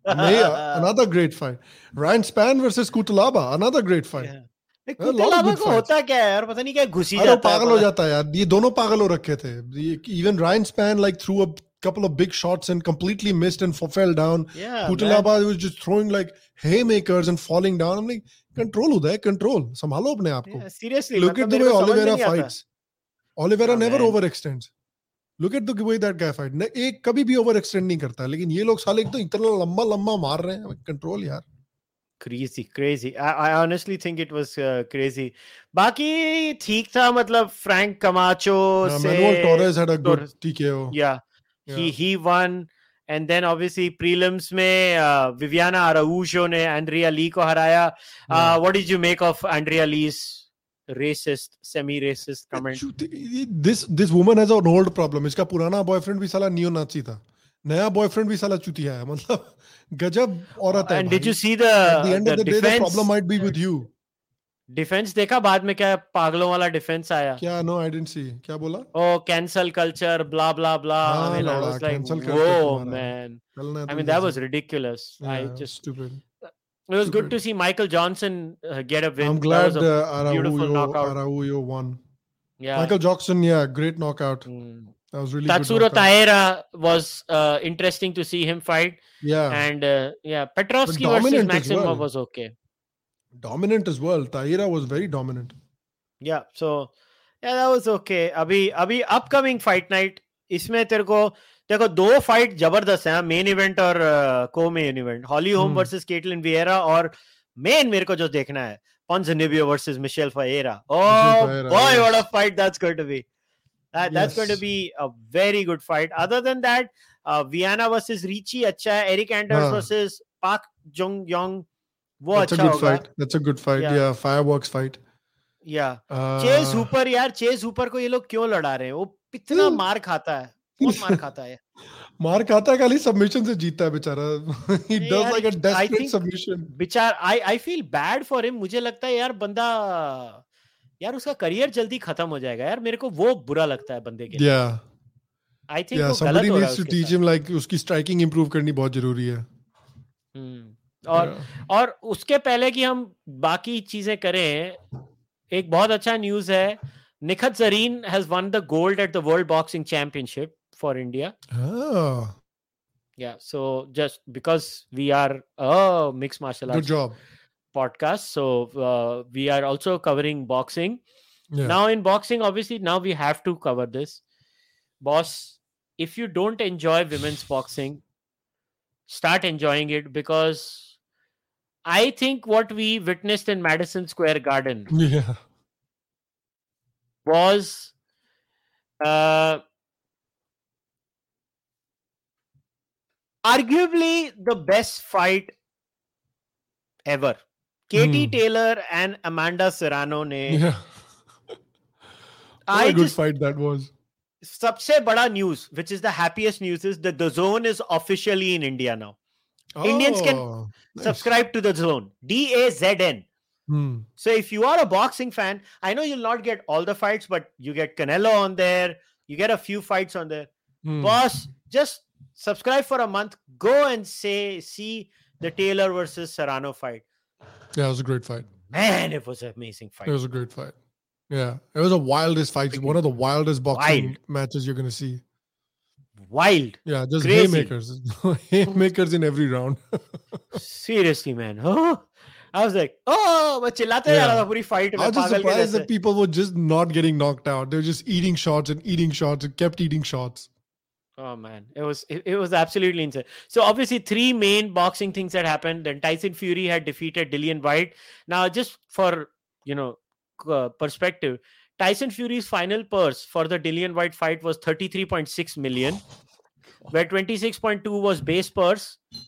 Yeah. Mehra, another great fight. Ryan Span versus Kutalaba, another great fight. Yeah. Kutalaba ko hota kya hai yaar? Pata nahi kya ghusi jata hai. Pagal ho jata hai yaar. Ye dono pagal ho rakhe the. Even Ryan Span like threw a couple of big shots and completely missed and fell down. Yeah, Kutalaba was just throwing like haymakers and falling down. I'm like, control ho hai, control. Sambhalo apne aap ko. Yeah, seriously. Look at the way Oliveira fights. Oliveira oh, never man. Overextends. Look at the way that guy fight. Ek kabhi bhi overextend nahi karta. Lekin ye log saale ek to itna lamba lamba maar rahe hain. Control yaar. Crazy, crazy. I, I honestly think it was uh, crazy. Baki theek tha matlab Frank Camacho yeah, se Manuel Torres had a good T K O. Yeah. Yeah. He he won, and then obviously prelims mein uh, Viviana Araujo ne Andrea Lee ko haraya. Uh, yeah. What did you make of Andrea Lee's racist, semi-racist comment? This this woman has an old problem. Iska purana boyfriend bhi sala neo-Nazi tha. Naya boyfriend bhi sala chutiya hai. Matlab gajab aurat hai. And did you see the at the end the of the defense, day the problem might be with you. Defense dekha baad mein kya paglon wala defense aaya kya? No, I didn't see. Kya bola? Oh, cancel culture, blah blah blah. I mean, I was like, whoa man, I mean that was ridiculous. Yeah, I just stupid. It was stupid. Good to see Michael Johnson uh, get a win. I'm glad that was a uh, beautiful Araujo, knockout. Araujo won. Yeah, Michael Johnson, yeah, great knockout. Mm. That was really Tatsuro Taera was uh, interesting to see him fight. Yeah, and uh, yeah, Petrovsky versus Maximov well. was okay. Dominant as well. Taira was very dominant. Yeah, so yeah, that was okay. Abhi, abhi upcoming fight night. Isme terko, terko do fight jabardast hai, main event aur uh, co-main event. Holly Holm hmm. versus Ketlen Vieira aur main mereko jo dekhna hai, Ponzinibbio versus Michelle Ferreira. Oh Ferreira, boy, yes. What a fight that's going to be. That, that's yes. going to be a very good fight. Other than that, uh, Viana versus Richie, acha. Eric Anders huh. versus Park Jung Yong. That's a good hoga. Fight. That's a good fight. Yeah, yeah, fireworks fight. Yeah. Uh, Chase Hooper, yaar, Chase Hooper ko ye log kyon lada rahe hain? Wo kitna maar khata hai. Bahut maar khata hai. Maar khata hai, kali submission se jeeta hai bechara. He yeah, does yaar, like a desperate I think, submission. Bechara, I I feel bad for him. Mujhe lagta hai yaar banda yaar uska career jaldi khatam ho jayega yaar. Mere ko wo bura lagta hai bande ke liye. Yeah. I think yeah, somebody needs to teach him like uski striking improve karni bahut zaruri hai. Hmm. और yeah. और उसके पहले कि हम बाकी चीजें करें, एक बहुत अच्छा न्यूज़ है. Nikhat Zareen has won the gold at the world boxing championship for India. Yeah so just because we are a mix martial arts podcast, so we are also covering boxing now. In boxing obviously now we have to cover this. Boss, if you don't enjoy women's boxing, start enjoying it, because I think what we witnessed in Madison Square Garden yeah. was uh, arguably the best fight ever. Katie hmm. Taylor and Amanda Serrano ne. Yeah. What a good just, fight that was. Sabse bada news, which is the happiest news, is that the Zone is officially in India now. Oh, Indians can nice. subscribe to the Zone. D A Z N. Hmm. So if you are a boxing fan, I know you'll not get all the fights, but you get Canelo on there. You get a few fights on there. Hmm. Boss, just subscribe for a month. Go and say, see the Taylor versus Serrano fight. Yeah, it was a great fight. Man, it was an amazing fight. It was a great fight. Yeah, it was the wildest fight. One of the wildest boxing Wild. matches you're going to see. Wild. Yeah, just Crazy. haymakers. haymakers in every round. Seriously, man. Oh, I was like, oh, but chillate yeah. puri fight. I was just surprised that people were just not getting knocked out. They were just eating shots and eating shots and kept eating shots. Oh, man. It was it, it was absolutely insane. So, obviously, three main boxing things that happened. Then Tyson Fury had defeated Dillian Whyte. Now, just for, you know, Uh, perspective, Tyson Fury's final purse for the Dillian Whyte fight was thirty-three point six million, where twenty-six point two was base purse uh,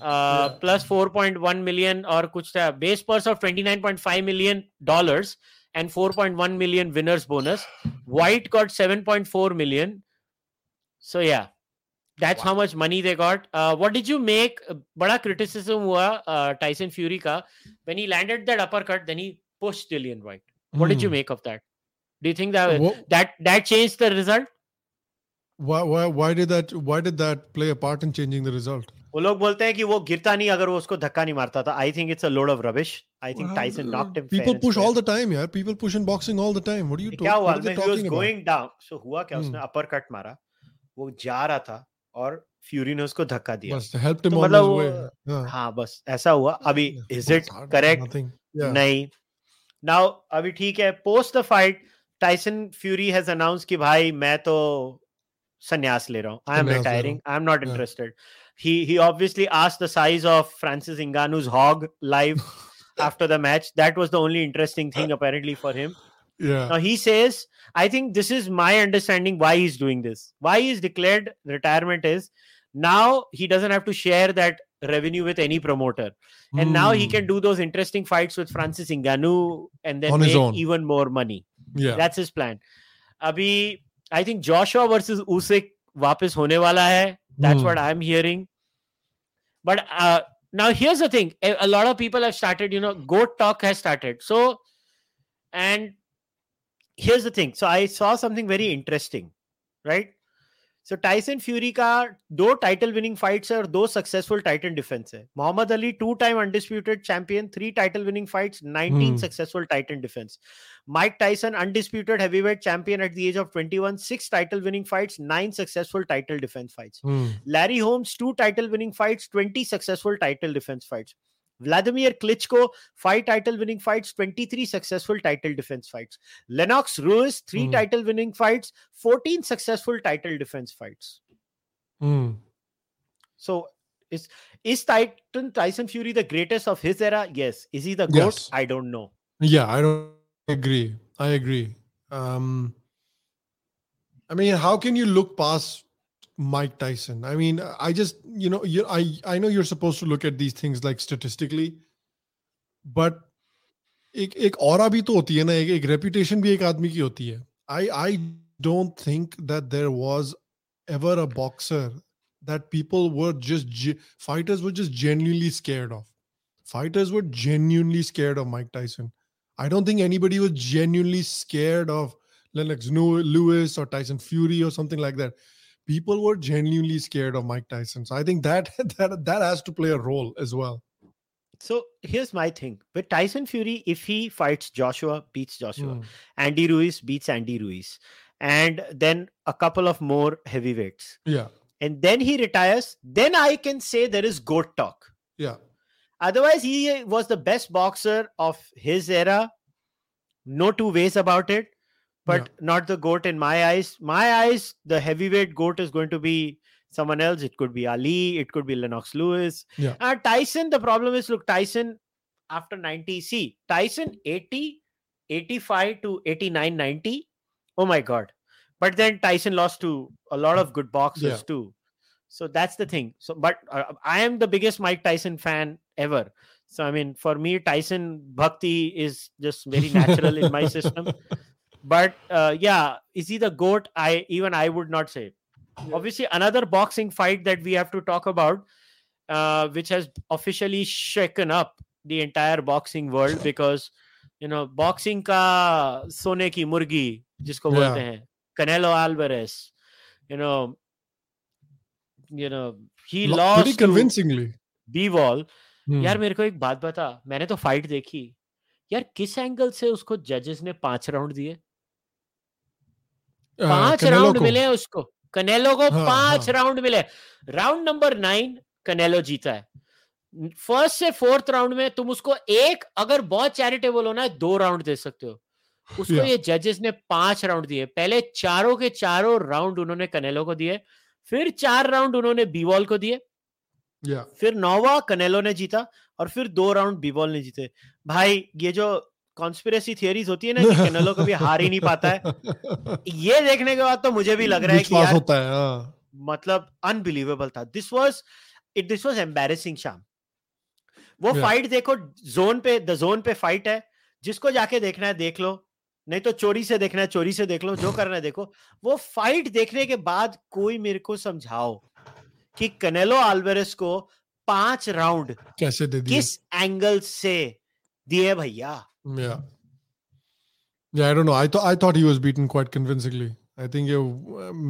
yeah. plus four point one million or kuch tha, base purse of twenty-nine point five million dollars and four point one million winners bonus. White got seven point four million. So yeah, that's wow. how much money they got. Uh, what did you make? Bada criticism hua uh, Tyson Fury ka when he landed that uppercut, then he pushed Dillian Whyte. What mm. did you make of that? Do you think that what, that that changed the result? Why why why did that why did that play a part in changing the result? वो लोग बोलते हैं कि वो गिरता नहीं अगर वो उसको धक्का नहीं मारता था. I think it's a load of rubbish. I think well, Tyson knocked him. People push all the time, yeah. People push in boxing all the time. What do you talk, क्या what are they talking about? He was going down. So हुआ क्या? Hmm. उसने uppercut मारा. वो जा रहा था और Fury ने उसको धक्का दिया. Bas, helped him तो on his way. Yeah. हाँ बस ऐसा हुआ. अभी is it correct? नहीं. Now, abhi theek hai. Post the fight, Tyson Fury has announced ki bhai, main to sannyas le raha hoon. I am sannyas retiring. I am not interested. Yeah. He he obviously asked the size of Francis Ngannou's hog live after the match. That was the only interesting thing apparently for him. Yeah. Now he says, I think this is my understanding why he's doing this. Why he's declared retirement is now he doesn't have to share that revenue with any promoter, and mm. now he can do those interesting fights with Francis Ngannou and then on make even more money. Yeah, that's his plan. Abhi, I think Joshua versus Usyk वापस होने वाला है. That's mm. what I'm hearing. But uh, now here's the thing: a lot of people have started, you know, goat talk has started. So, and here's the thing: so I saw something very interesting, right? So Tyson Fury ka two title winning fights hai aur two successful title defense hai. Muhammad Ali, two time undisputed champion, three title winning fights, nineteen hmm. successful title defense. Mike Tyson, undisputed heavyweight champion at the age of twenty-one, six title winning fights, nine successful title defense fights. Hmm. Larry Holmes, two title winning fights, twenty successful title defense fights. Vladimir Klitschko, five title winning fights, twenty-three successful title defense fights. Lennox Lewis, three mm. title winning fights, fourteen successful title defense fights. Mm. So is is Titan Tyson Fury the greatest of his era? Yes. Is he the GOAT? Yes. I don't know. Yeah, I don't agree. I agree. Um, I mean, how can you look past Mike Tyson? I mean, I just, you know, you, I, I know you're supposed to look at these things like statistically, but ek ek aura bhi to hoti hai na, ek, ek reputation bhi ek aadmi ki hoti hai. I, I don't think that there was ever a boxer that people were just, fighters were just genuinely scared of. Fighters were genuinely scared of Mike Tyson. I don't think anybody was genuinely scared of Lennox Lewis or Tyson Fury or something like that. People were genuinely scared of Mike Tyson. So I think that, that that has to play a role as well. So here's my thing. With Tyson Fury, if he fights Joshua, beats Joshua. Mm. Andy Ruiz beats Andy Ruiz. And then a couple of more heavyweights. Yeah. And then he retires. Then I can say there is GOAT talk. Yeah. Otherwise, he was the best boxer of his era. No two ways about it. But yeah. not the GOAT in my eyes. My eyes, the heavyweight GOAT is going to be someone else. It could be Ali. It could be Lennox Lewis. Yeah. Uh, Tyson, the problem is, look, Tyson after ninety, see, Tyson eighty, eighty-five to eighty-nine, ninety. Oh my God. But then Tyson lost to a lot of good boxers yeah. too. So that's the thing. So, but uh, I am the biggest Mike Tyson fan ever. So, I mean, for me, Tyson Bhakti is just very natural in my system. But uh, yeah, is he the GOAT? I even I would not say. Yeah. Obviously, another boxing fight that we have to talk about, uh, which has officially shaken up the entire boxing world because, you know, boxing ka sone ki murgi, jisko yeah. bolte hain, Canelo Alvarez, you know, you know, he Not lost pretty convincingly. B-Wall. Hmm. यार मेरे को एक बात बता, मैंने तो fight देखी यार, किस एंगल से उसको जजेस ने पांच राउंड दिए? uh, पांच राउंड मिले उसको, कनेलो को हाँ, पांच हाँ. राउंड मिले. राउंड नंबर नाइन कनेलो जीता है. फर्स्ट से फोर्थ राउंड में तुम उसको एक, अगर बहुत चैरिटेबल होना है, दो राउंड दे सकते हो उसको. yeah. ये जजेस ने पांच राउंड दिए. पहले चारों के चारों राउंड उन्होंने कनेलो को दिए, फिर चार राउंड उन्होंने बीवॉल को दिए. Yeah. फिर नौवा कनेलो ने जीता और फिर दो राउंड बीबॉल ने जीते. भाई ये जो कॉन्स्पिरेसी थियरीज होती है ना कि कनेलो कभी हार ही नहीं पाता है, ये देखने के बाद तो मुझे भी लग रहा है कि यार होता है, आ. मतलब अनबिलीवेबल था. This was it this was embarrassing shame. वो yeah. फाइट देखो, जोन पे द जोन पे फाइट है, जिसको जाके देखना है देख लो, नहीं तो चोरी से देखना है चोरी से देख लो, जो करना है देखो. वो फाइट देखने के बाद कोई मेरे को समझाओ कि कनेलो अल्वारेस को पांच राउंड कैसे दे दिए, किस एंगल से दिए भैया. Yeah yeah I don't know, I thought I thought he was beaten quite convincingly. I think ये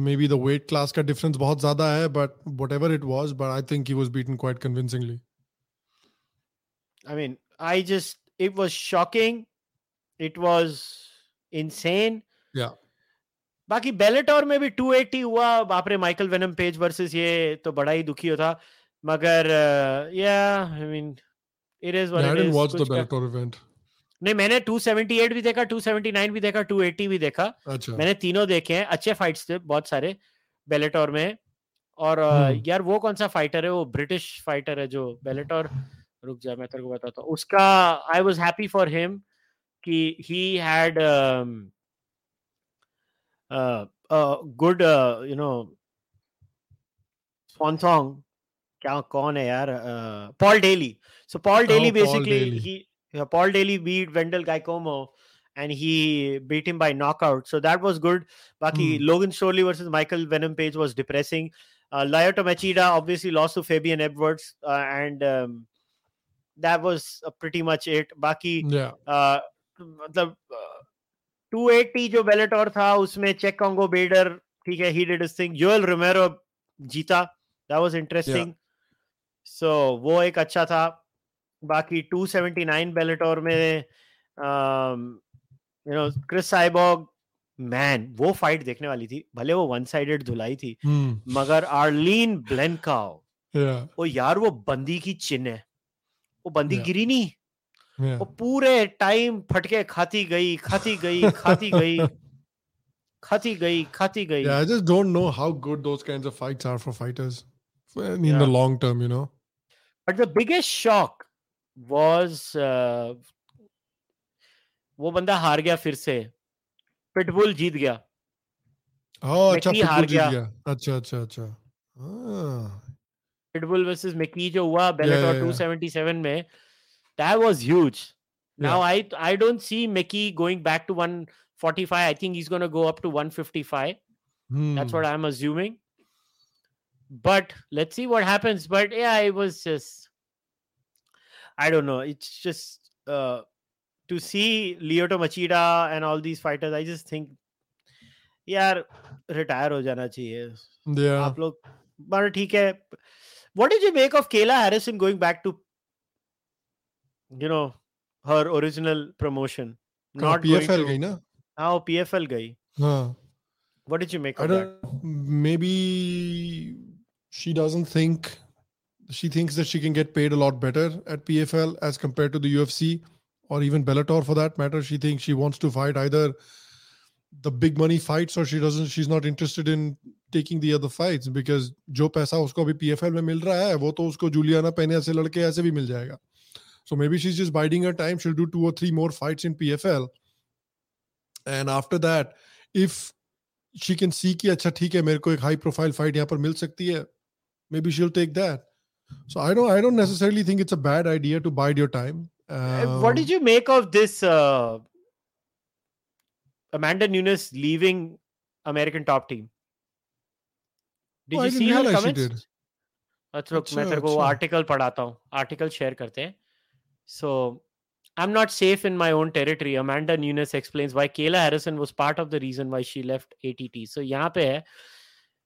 may be the weight class का डिफरेंस बहुत ज्यादा है, but whatever it was, but I think he was beaten quite convincingly. I mean I just it was shocking, it was insane. Yeah बाकी Bellator में भी दो सौ अस्सी हुआ, बाप रे, माइकल वेनम पेज वर्सेस, ये तो बड़ा ही दुखी होता. मगर yeah I mean it is what it is. I didn't watch the Bellator event. नहीं, मैंने दो सौ अठहत्तर भी देखा, दो सौ उन्यासी भी देखा, दो सौ अस्सी भी देखा. अच्छा. मैंने तीनों देखे हैं. अच्छे फाइट्स थे बहुत सारे बेलेटोर में. और hmm. यार वो कौन सा फाइटर है, वो ब्रिटिश फाइटर है जो बेलेटोर, रुक जा मैं तेरे को बताता हूं उसका. I was happy for him कि he had uh uh good uh you know swan song. Kya kaun hai yaar, uh, Paul Daly. So Paul Daly oh, basically Paul Daly. he yeah, Paul Daly beat Wendell Giacomo and he beat him by knockout, so that was good. Baki hmm. Logan Storley versus Michael Venom Page was depressing. uh, Lyoto Machida obviously lost to Fabian Edwards, uh, and um, that was uh, pretty much it. Baki yeah. uh the uh, दो सौ अस्सी जो Bellator था उसमें check Congo बेडर, ठीक है, he did his thing. Joel Romero जीता, that was interesting. So वो एक अच्छा था. बाकी दो सौ उन्यासी बेलेटोर में you know Chris Cyborg, man वो फाइट देखने वाली थी. भले वो वन साइडेड धुलाई थी, मगर आर्लिन ब्लेनकाओ, वो यार वो बंदी की चिन्ह है, वो बंदी गिरी नहीं. Yeah. वो पूरे टाइम फटके खाती गई खाती गई खाती गई खाती गई खाती गई. Yeah, I just don't know how good those kinds of fights are for fighters in yeah. the long term, you know. But the biggest shock was uh, वो बंदा हार गया फिर से. पिटबुल जीत गया. Oh, अच्छा, पिटबुल जीत गया. अच्छा अच्छा अच्छा. पिटबुल वर्सेस मैकी जो हुआ बेलेटोर दो सौ सतहत्तर में, that was huge. Now yeah. I I don't see Mickey going back to one forty-five. I think he's going to go up to one fifty-five. Hmm. That's what I'm assuming. But let's see what happens. But yeah, it was just, I don't know. It's just uh, to see Lyoto Machida and all these fighters, I just think, yaar, retire ho jana chahiye. Yeah. Aap log, but theek hai. What did you make of Kayla Harrison going back to, you know, her original promotion? Not P F L gayi na. हाँ, P F L gayi. हाँ. What did you make of that? Maybe she doesn't think, she thinks that she can get paid a lot better at P F L as compared to the U F C or even Bellator for that matter. She thinks she wants to fight either the big money fights, or she doesn't, she's not interested in taking the other fights because जो पैसा उसको अभी P F L में मिल रहा है वो तो उसको Juliana Pena से लड़के ऐसे भी मिल जाएगा. So maybe she's just biding her time. She'll do two or three more fights in P F L, and after that, if she can see कि अच्छा ठीक है मेरे को एक high profile fight यहाँ पर मिल सकती है, maybe she'll take that. So I don't I don't necessarily think it's a bad idea to bide your time. Um, what did you make of this uh, Amanda Nunes leaving American Top Team? Did oh, you see her comments? Let's look. मैं तेरे को article पढ़ाता हूँ. Article share करते हैं. So, I'm not safe in my own territory. Amanda Nunes explains why Kayla Harrison was part of the reason why she left A T T. So, यहाँ पे है.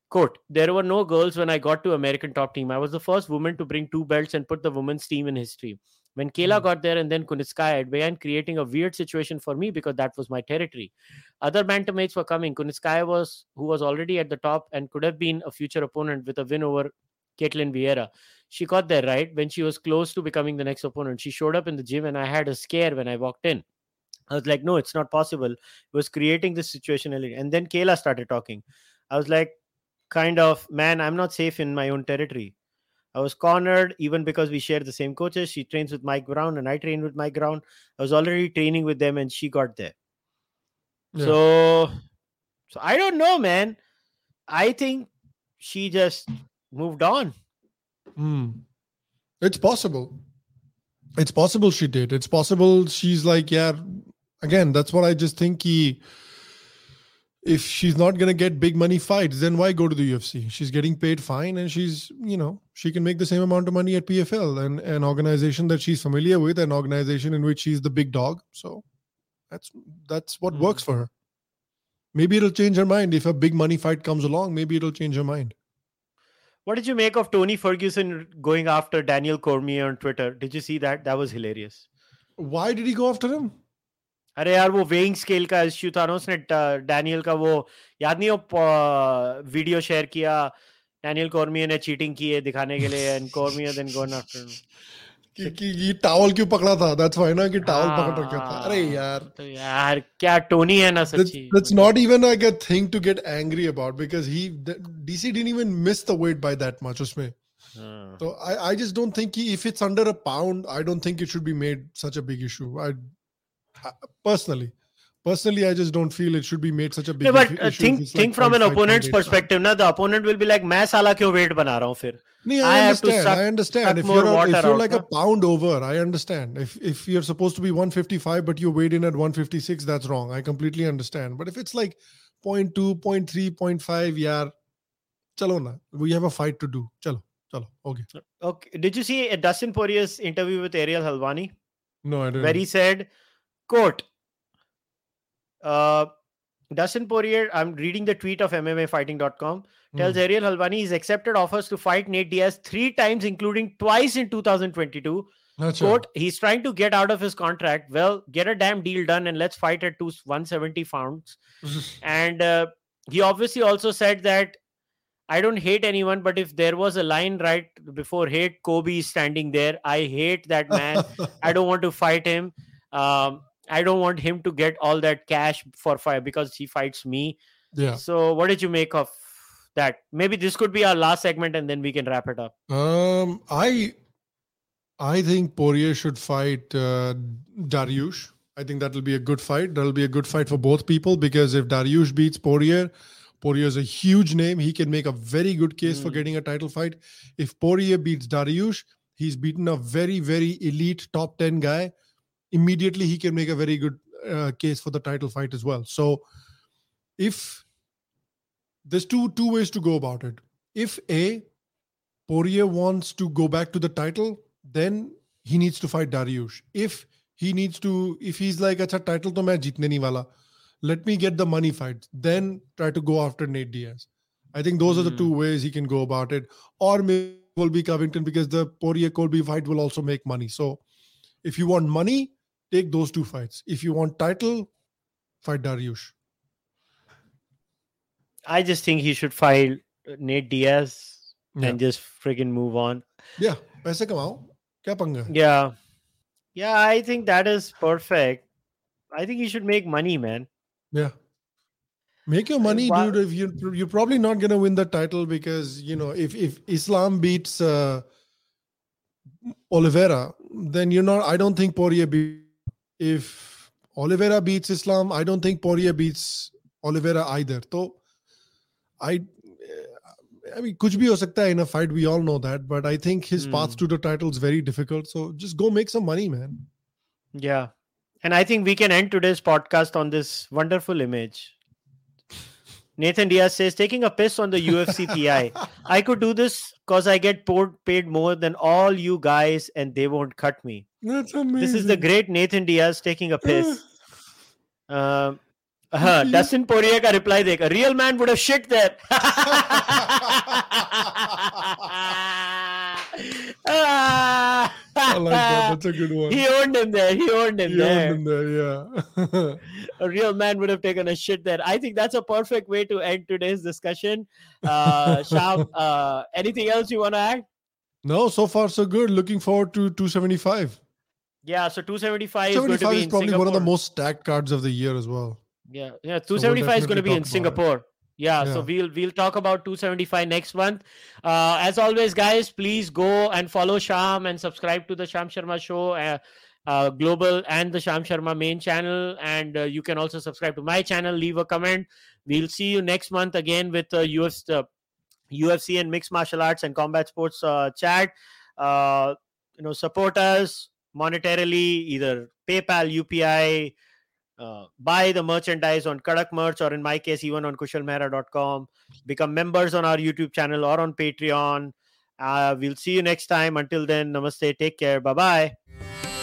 Quote, there were no girls when I got to American Top Team. I was the first woman to bring two belts and put the women's team in history. When Kayla mm-hmm. got there and then Kunitskaya, it began creating a weird situation for me because that was my territory. Other bantamweights were coming. Kunitskaya was, who was already at the top and could have been a future opponent with a win over Ketlen Vieira. She got there, right? When she was close to becoming the next opponent, she showed up in the gym and I had a scare when I walked in. I was like, no, it's not possible. It was creating this situation. And then Kayla started talking. I was like, kind of, man, I'm not safe in my own territory. I was cornered even because we share the same coaches. She trains with Mike Brown and I train with Mike Brown. I was already training with them and she got there. Yeah. So, so I don't know, man. I think she just moved on. Mm. It's possible. It's possible she did. It's possible she's like, yeah, again, that's what I just think he... If she's not going to get big money fights, then why go to the U F C? She's getting paid fine and she's, you know, she can make the same amount of money at P F L and an organization that she's familiar with, an organization in which she's the big dog. So that's that's what mm-hmm. works for her. Maybe it'll change her mind. If a big money fight comes along, maybe it'll change her mind. What did you make of Tony Ferguson going after Daniel Cormier on Twitter? Did you see that? That was hilarious. Why did he go after him? अरे यार वो weighing scale का issue था ना उसने Daniel का वो याद नहीं हो वीडियो शेयर किया डैनियल कॉर्मियर ने चीटिंग की है दिखाने के लिए and Cormier then gone after कि कि ये टॉवल क्यों पकड़ा था दैट्स व्हाई ना कि टॉवल पकड़ रखा था अरे यार तो यार क्या टोनी है ना सच्ची that's not even like a thing to get angry about because he DC didn't even miss the weight by that much उसमें तो I I just don't think if it's under a pound I don't think it should be made such a big issue I Personally, personally, I just don't feel it should be made such a big yeah, but, uh, issue. Think, think like from an opponent's perspective. Now the opponent will be like, "मैं साला क्यों weight बना रहा हूँ फिर?" No, I, I understand. Suck, I understand. If you're, a, if you're like out, a pound over, I understand. If if you're supposed to be one fifty-five but you weighed in at one fifty-six, that's wrong. I completely understand. But if it's like zero point two, zero point three, zero point five, yaar, chalo na. We have a fight to do. Chalo, chalo. Okay. Okay. Did you see Dustin Poirier's interview with Ariel Helwani? No, I didn't. Where he said. Quote, uh, Dustin Poirier, I'm reading the tweet of M M A fighting dot com, tells mm. Ariel Helwani he's accepted offers to fight Nate Diaz three times, including twice in two thousand twenty-two. That's Quote, right. He's trying to get out of his contract. Well, get a damn deal done and let's fight at one seventy pounds. and uh, he obviously also said that I don't hate anyone, but if there was a line right before hate, Kobe is standing there. I hate that man. I don't want to fight him. Um, I don't want him to get all that cash for fight because he fights me. Yeah. So what did you make of that? Maybe this could be our last segment and then we can wrap it up. Um, I, I think Poirier should fight uh, Dariush. I think that'll be a good fight. That'll be a good fight for both people because if Dariush beats Poirier, Poirier is a huge name. He can make a very good case mm. for getting a title fight. If Poirier beats Dariush, he's beaten a very, very elite top ten guy. Immediately he can make a very good uh, case for the title fight as well. So if there's two two ways to go about it. If A, Poirier wants to go back to the title, then he needs to fight Dariush. If he needs to, if he's like, acha title to main jeetne nahi wala, let me get the money fight, then try to go after Nate Diaz. I think those mm. are the two ways he can go about it. Or maybe will be Covington because the Poirier-Colby fight will also make money. So if you want money, take those two fights. If you want title, fight Dariush. I just think he should fight Nate Diaz yeah. and just friggin' move on. Yeah. Paise kamao. Kya panga? Yeah. Yeah, I think that is perfect. I think he should make money, man. Yeah. Make your money, dude. If you you're probably not gonna win the title because you know if if Islam beats uh, Oliveira, then you're not. I don't think Poirier beats. If Oliveira beats Islam, I don't think Poirier beats Oliveira either. So, I, I mean, kuch bhi ho sakta hai in a fight. We all know that, but I think his mm. path to the title is very difficult. So just go make some money, man. Yeah, and I think we can end today's podcast on this wonderful image. Nathan Diaz says, taking a piss on the U F C P I. I could do this because I get paid more than all you guys and they won't cut me. That's amazing. This is the great Nathan Diaz taking a piss. uh, uh, Dustin Poirier ka reply dekh. A real man would have shit there. I like that. That's a good one. He owned him there. He owned him he there. Owned him there, yeah. A real man would have taken a shit there. I think that's a perfect way to end today's discussion. Uh, Sham, uh, anything else you want to add? No, so far so good. Looking forward to two seventy-five. Yeah, so two seventy-five, two seventy-five is, is probably one of the most stacked cards of the year as well. Yeah, yeah. two seventy-five so we'll is going to be in Singapore. Yeah, yeah, so we'll we'll talk about two seventy-five next month. Uh, as always, guys, please go and follow Sham and subscribe to the Sham Sharma Show, uh, uh, Global and the Sham Sharma main channel. And uh, you can also subscribe to my channel. Leave a comment. We'll see you next month again with uh, U F C, uh, U F C and mixed martial arts and combat sports uh, chat. Uh, you know, support us monetarily, either PayPal, U P I. Uh, buy the merchandise on Kadak Merch or in my case even on kushal mehra dot com. Become members on our YouTube channel or on Patreon. Uh, we'll see you next time. Until then, namaste. Take care. Bye-bye.